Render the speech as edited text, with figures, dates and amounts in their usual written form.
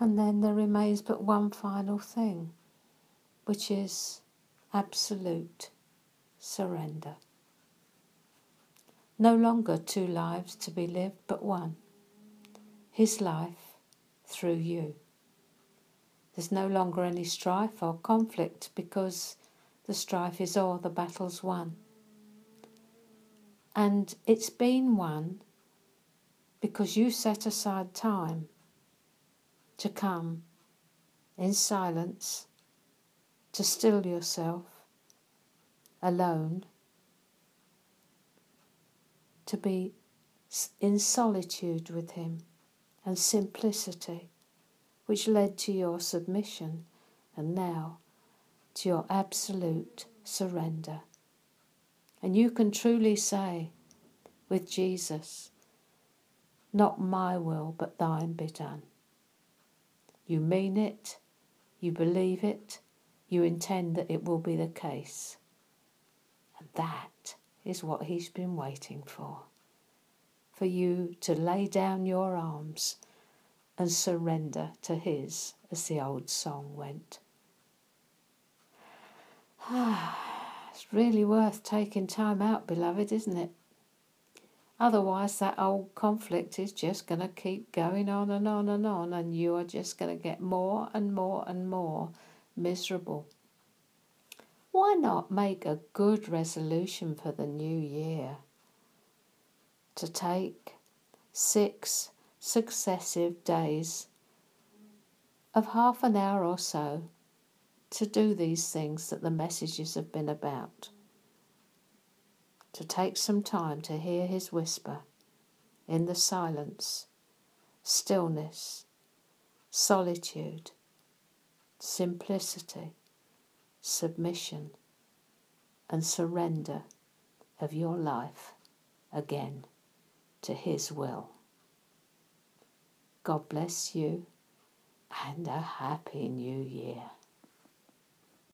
And then there remains but one final thing, which is absolute surrender. No longer two lives to be lived, but one. His life through you. There's no longer any strife or conflict, because the strife is o'er, the battle's won. And it's been won because you set aside time to come in silence, to still yourself, alone, to be in solitude with him, and simplicity, which led to your submission, and now to your absolute surrender. And you can truly say with Jesus, not my will but thine be done. You mean it, you believe it, you intend that it will be the case. And that is what he's been waiting for you to lay down your arms and surrender to his, as the old song went. It's really worth taking time out, beloved, isn't it? Otherwise that old conflict is just going to keep going on and on and on, and you are just going to get more and more and more miserable. Why not make a good resolution for the new year? To take 6 successive days of half an hour or so to do these things that the messages have been about. To take some time to hear his whisper in the silence, stillness, solitude, simplicity, submission, and surrender of your life again to his will. God bless you, and a happy new year.